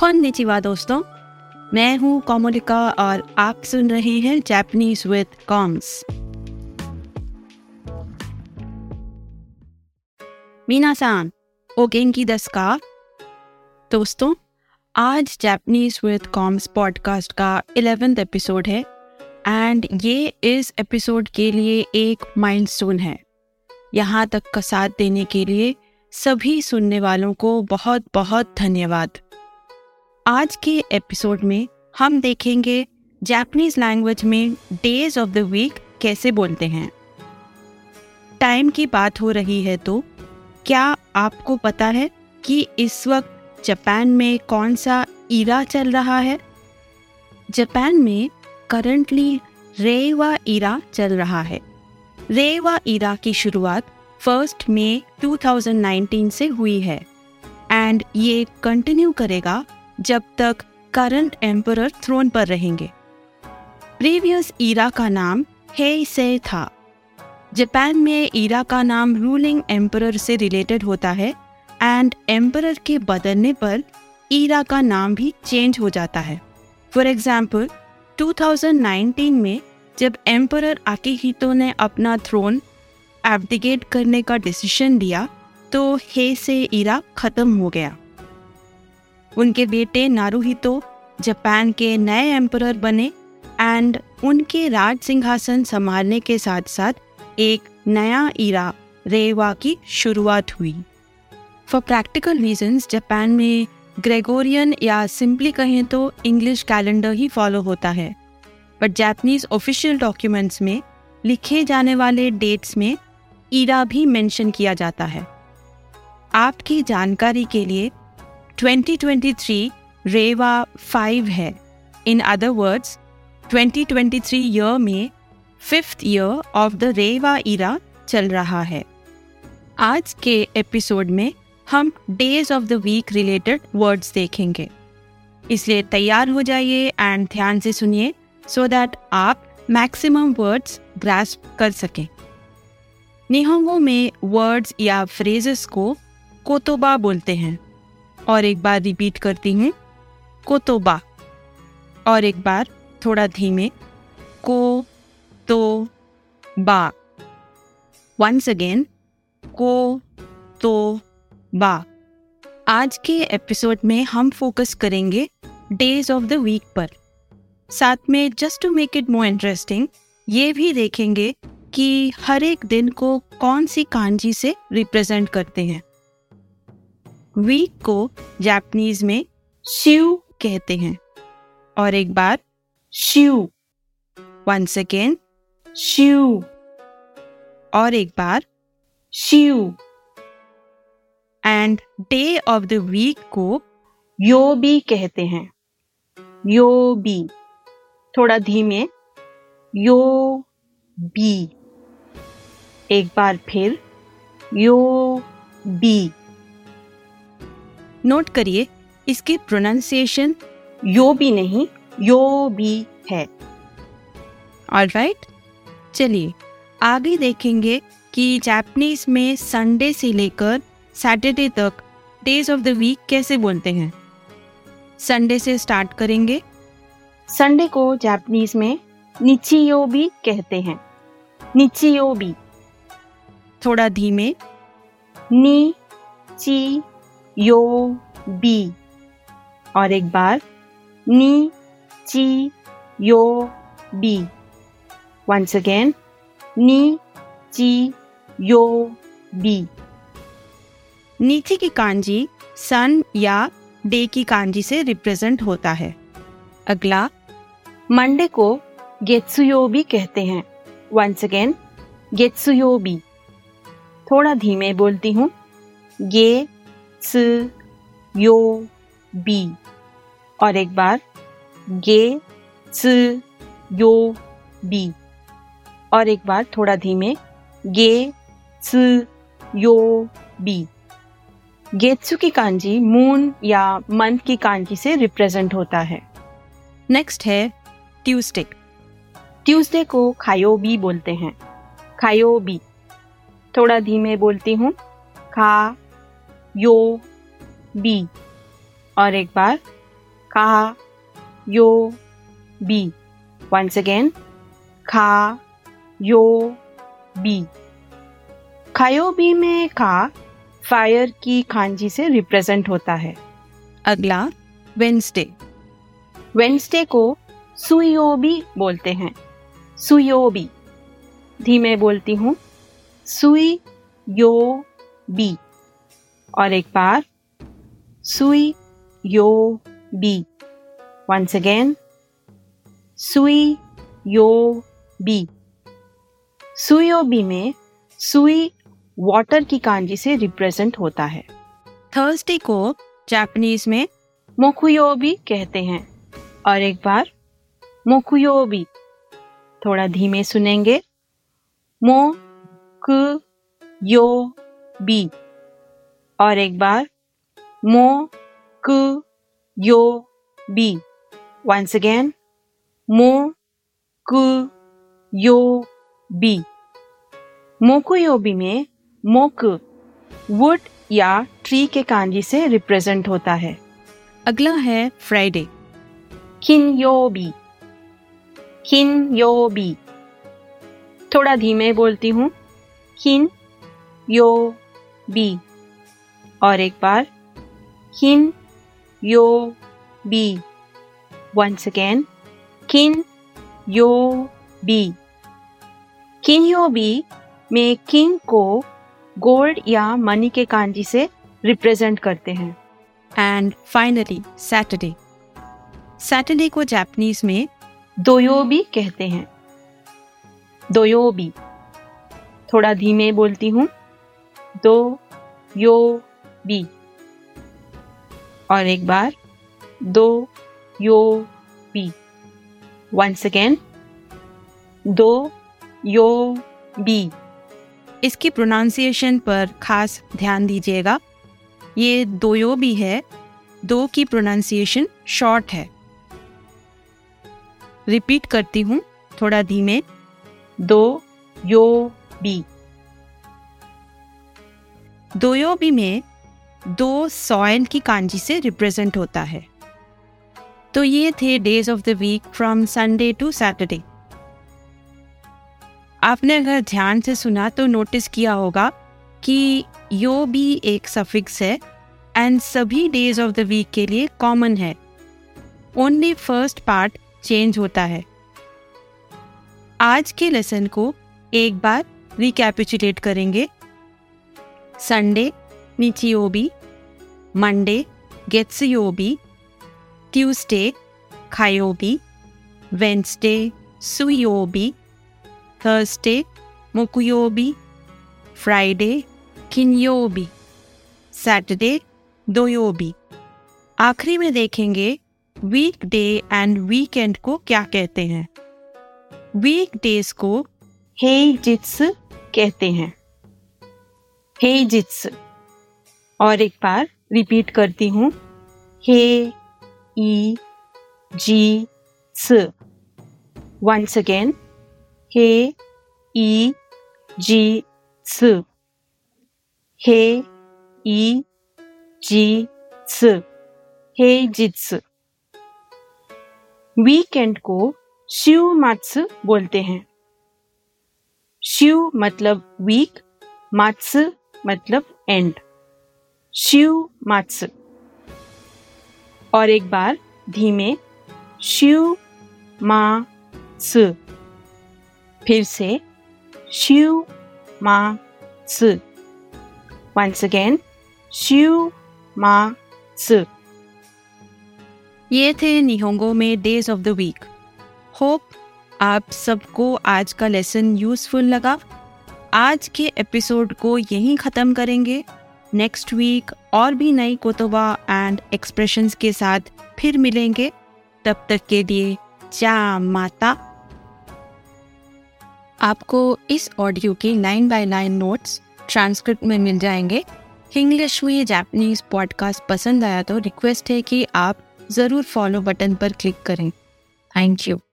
कॉन्निचिवा दोस्तों, मैं हूँ कामोलिका और आप सुन रहे हैं जापानीज विद कॉम्स। मीना-सान, ओ गेंकी देसु का? दोस्तों, आज जापानीज विद कॉम्स पॉडकास्ट का 11th एपिसोड है एंड ये इस एपिसोड के लिए एक माइलस्टोन है। यहाँ तक का साथ देने के लिए सभी सुनने वालों को बहुत बहुत धन्यवाद। आज के एपिसोड में हम देखेंगे जापानीज लैंग्वेज में डेज ऑफ द वीक कैसे बोलते हैं। टाइम की बात हो रही है तो क्या आपको पता है कि इस वक्त जापान में कौन सा इरा चल रहा है? जापान में करंटली रेवा इरा चल रहा है। रेवा इरा की शुरुआत 1 मई 2019 से हुई है एंड ये कंटिन्यू करेगा जब तक करंट एम्परर थ्रोन पर रहेंगे। प्रीवियस इरा का नाम हेइसेई था। जापान में इरा का नाम रूलिंग एम्परर से रिलेटेड होता है एंड एम्परर के बदलने पर इरा का नाम भी चेंज हो जाता है। फॉर एग्जाम्पल 2019 में जब एम्परर आकिहितो ने अपना थ्रोन एब्डिकेट करने का डिसीजन लिया तो हेइसेई इरा खत्म हो गया। उनके बेटे नारुहितो जापान के नए एम्परर बने एंड उनके राज सिंहासन संभालने के साथ साथ एक नया इरा रेवा की शुरुआत हुई। फॉर प्रैक्टिकल रीजंस जापान में ग्रेगोरियन या सिंपली कहें तो इंग्लिश कैलेंडर ही फॉलो होता है, बट जापानीज ऑफिशियल डॉक्यूमेंट्स में लिखे जाने वाले डेट्स में इरा भी मेंशन किया जाता है। आपकी जानकारी के लिए 2023 रेवा 5 है। इन अदर वर्ड्स 2023 ईयर में 5th year of the Reiwa era चल रहा है। आज के एपिसोड में हम days of the week related words देखेंगे, इसलिए तैयार हो जाइए एंड ध्यान से सुनिए सो दैट आप मैक्सिमम वर्ड्स ग्रास्प कर सकें। निहोंगो में वर्ड्स या फ्रेजेस को कोतोबा बोलते हैं। और एक बार रिपीट करती हूँ, कोतोबा। और एक बार थोड़ा धीमे, कोतोबा। Once again, कोतोबा। आज के एपिसोड में हम फोकस करेंगे डेज ऑफ द वीक पर। साथ में just to make it more interesting ये भी देखेंगे कि हर एक दिन को कौन सी कांजी से रिप्रेजेंट करते हैं। वीक को जापानीज में शिव कहते हैं। और एक बार शिव। वंस अगेन, शिव। और एक बार शिव। And day of the week को योबी कहते हैं। योबी। थोड़ा धीमे, योबी। एक बार फिर, योबी। नोट करिए, इसकी प्रोनाउंसिएशन योबी नहीं, योबी है। ऑलराइट, चलिए आगे देखेंगे कि जापानीज में संडे से लेकर सैटरडे तक डेज ऑफ द वीक कैसे बोलते हैं। संडे से स्टार्ट करेंगे। संडे को जापानीज में निचियोबी कहते हैं। निचियोबी। थोड़ा धीमे, निची यो बी। और एक बार, नी ची यो बी। वंस अगेन, नी ची यो बी। नीची की कांजी सन या डे की कांजी से रिप्रेजेंट होता है। अगला, मंडे को गेत्सुयोबी कहते हैं। वंस अगेन, गेत्सुयोबी। थोड़ा धीमे बोलती हूँ, गे स यो बी। और एक बार, गे स यो बी। और एक बार थोड़ा धीमे, गे स यो बी। गेत्सु की कांजी मून या मंथ की कांजी से रिप्रेजेंट होता है। नेक्स्ट है ट्यूसडे। ट्यूसडे को खायोबी बोलते हैं। खायोबी। थोड़ा धीमे बोलती हूँ, खा यो बी। और एक बार, ka, yo, bi. Once again, ka, yo, bi. कायोबी में का फायर की कांजी से रिप्रेजेंट होता है। अगला वेंसडे। वेंसडे को सुयोबी बोलते हैं। सुयोबी, धीमे बोलती हूँ, सुयोबी। और एक बार सुयोबी। Once again सुयोबी। सुयोबी में सुई वाटर की कांजी से रिप्रेजेंट होता है। थर्सडे को जापानीज में मोकुयोबी कहते हैं। और एक बार मोकुयोबी, थोड़ा धीमे सुनेंगे, मोकुयोबी। और एक बार मोकुयोबी। Once again मोकुयोबी। मोकुयोबी में मोकु वुड या ट्री के कांजी से रिप्रेजेंट होता है। अगला है फ्राइडे। किन्योबी। किन्योबी, थोड़ा धीमे बोलती हूँ, किन्योबी। और एक बार किन्योबी। Once again किन्योबी। किन्योबी में किंग को गोल्ड या मनी के कांजी से रिप्रेजेंट करते हैं। And finally Saturday. सैटरडे को जापानीज में दोयोबी कहते हैं। दोयोबी, थोड़ा धीमे बोलती हूँ, दोयोबी। और एक बार दोयोबी। Once again दोयोबी। इसकी प्रोनाउंसिएशन पर खास ध्यान दीजिएगा। ये दोयोबी है, दो की प्रोनाउंसिएशन शॉर्ट है। रिपीट करती हूँ, थोड़ा धीमे, दोयोबी। दोयोबी में दो सॉयल की कांजी से रिप्रेजेंट होता है। तो ये थे days of the week from Sunday to Saturday. आपने अगर ध्यान से सुना तो नोटिस किया होगा कि यो भी एक सफिक्स है एंड सभी डेज ऑफ द वीक के लिए कॉमन है। ओनली फर्स्ट पार्ट चेंज होता है। आज के लेसन को एक बार रिकैपिचुलेट करेंगे। संडे निचियोबी, मंडे गेत्सुयोबी, ट्यूसडे खायोबी, वेंसडे सुयोबी, Thursday, Mokuyobi, Friday, Kinyobi, Saturday, Doyobi। आखिरी में देखेंगे वीक डे एंड वीकेंड को क्या कहते हैं। वीक डेज को हेइजित्सु कहते हैं। हेइजित्सु। और एक बार रिपीट करती हूँ, हेइजित्सु। Once again, हे ई जी सु। हे ई जी सु। हे जित्सु। वीकेंड को शिव मात्सु बोलते हैं। शिव मतलब वीक, मात्सु मतलब एंड। शिव मात्सु। और एक बार धीमे, शिव मा सु। फिर से शिव मा सु। वंस अगेन शिव मा सु। ये थे निहोंगो में days of the week. Hope आप सबको आज का लेसन यूजफुल लगा। आज के एपिसोड को यहीं ख़त्म करेंगे। नेक्स्ट वीक और भी नई कोतोबा एंड एक्सप्रेशंस के साथ फिर मिलेंगे। तब तक के लिए जा माता। आपको इस ऑडियो के line by line notes transcript में मिल जाएंगे। इंग्लिश में जापानीज पॉडकास्ट पसंद आया तो रिक्वेस्ट है कि आप ज़रूर फॉलो बटन पर क्लिक करें। Thank you.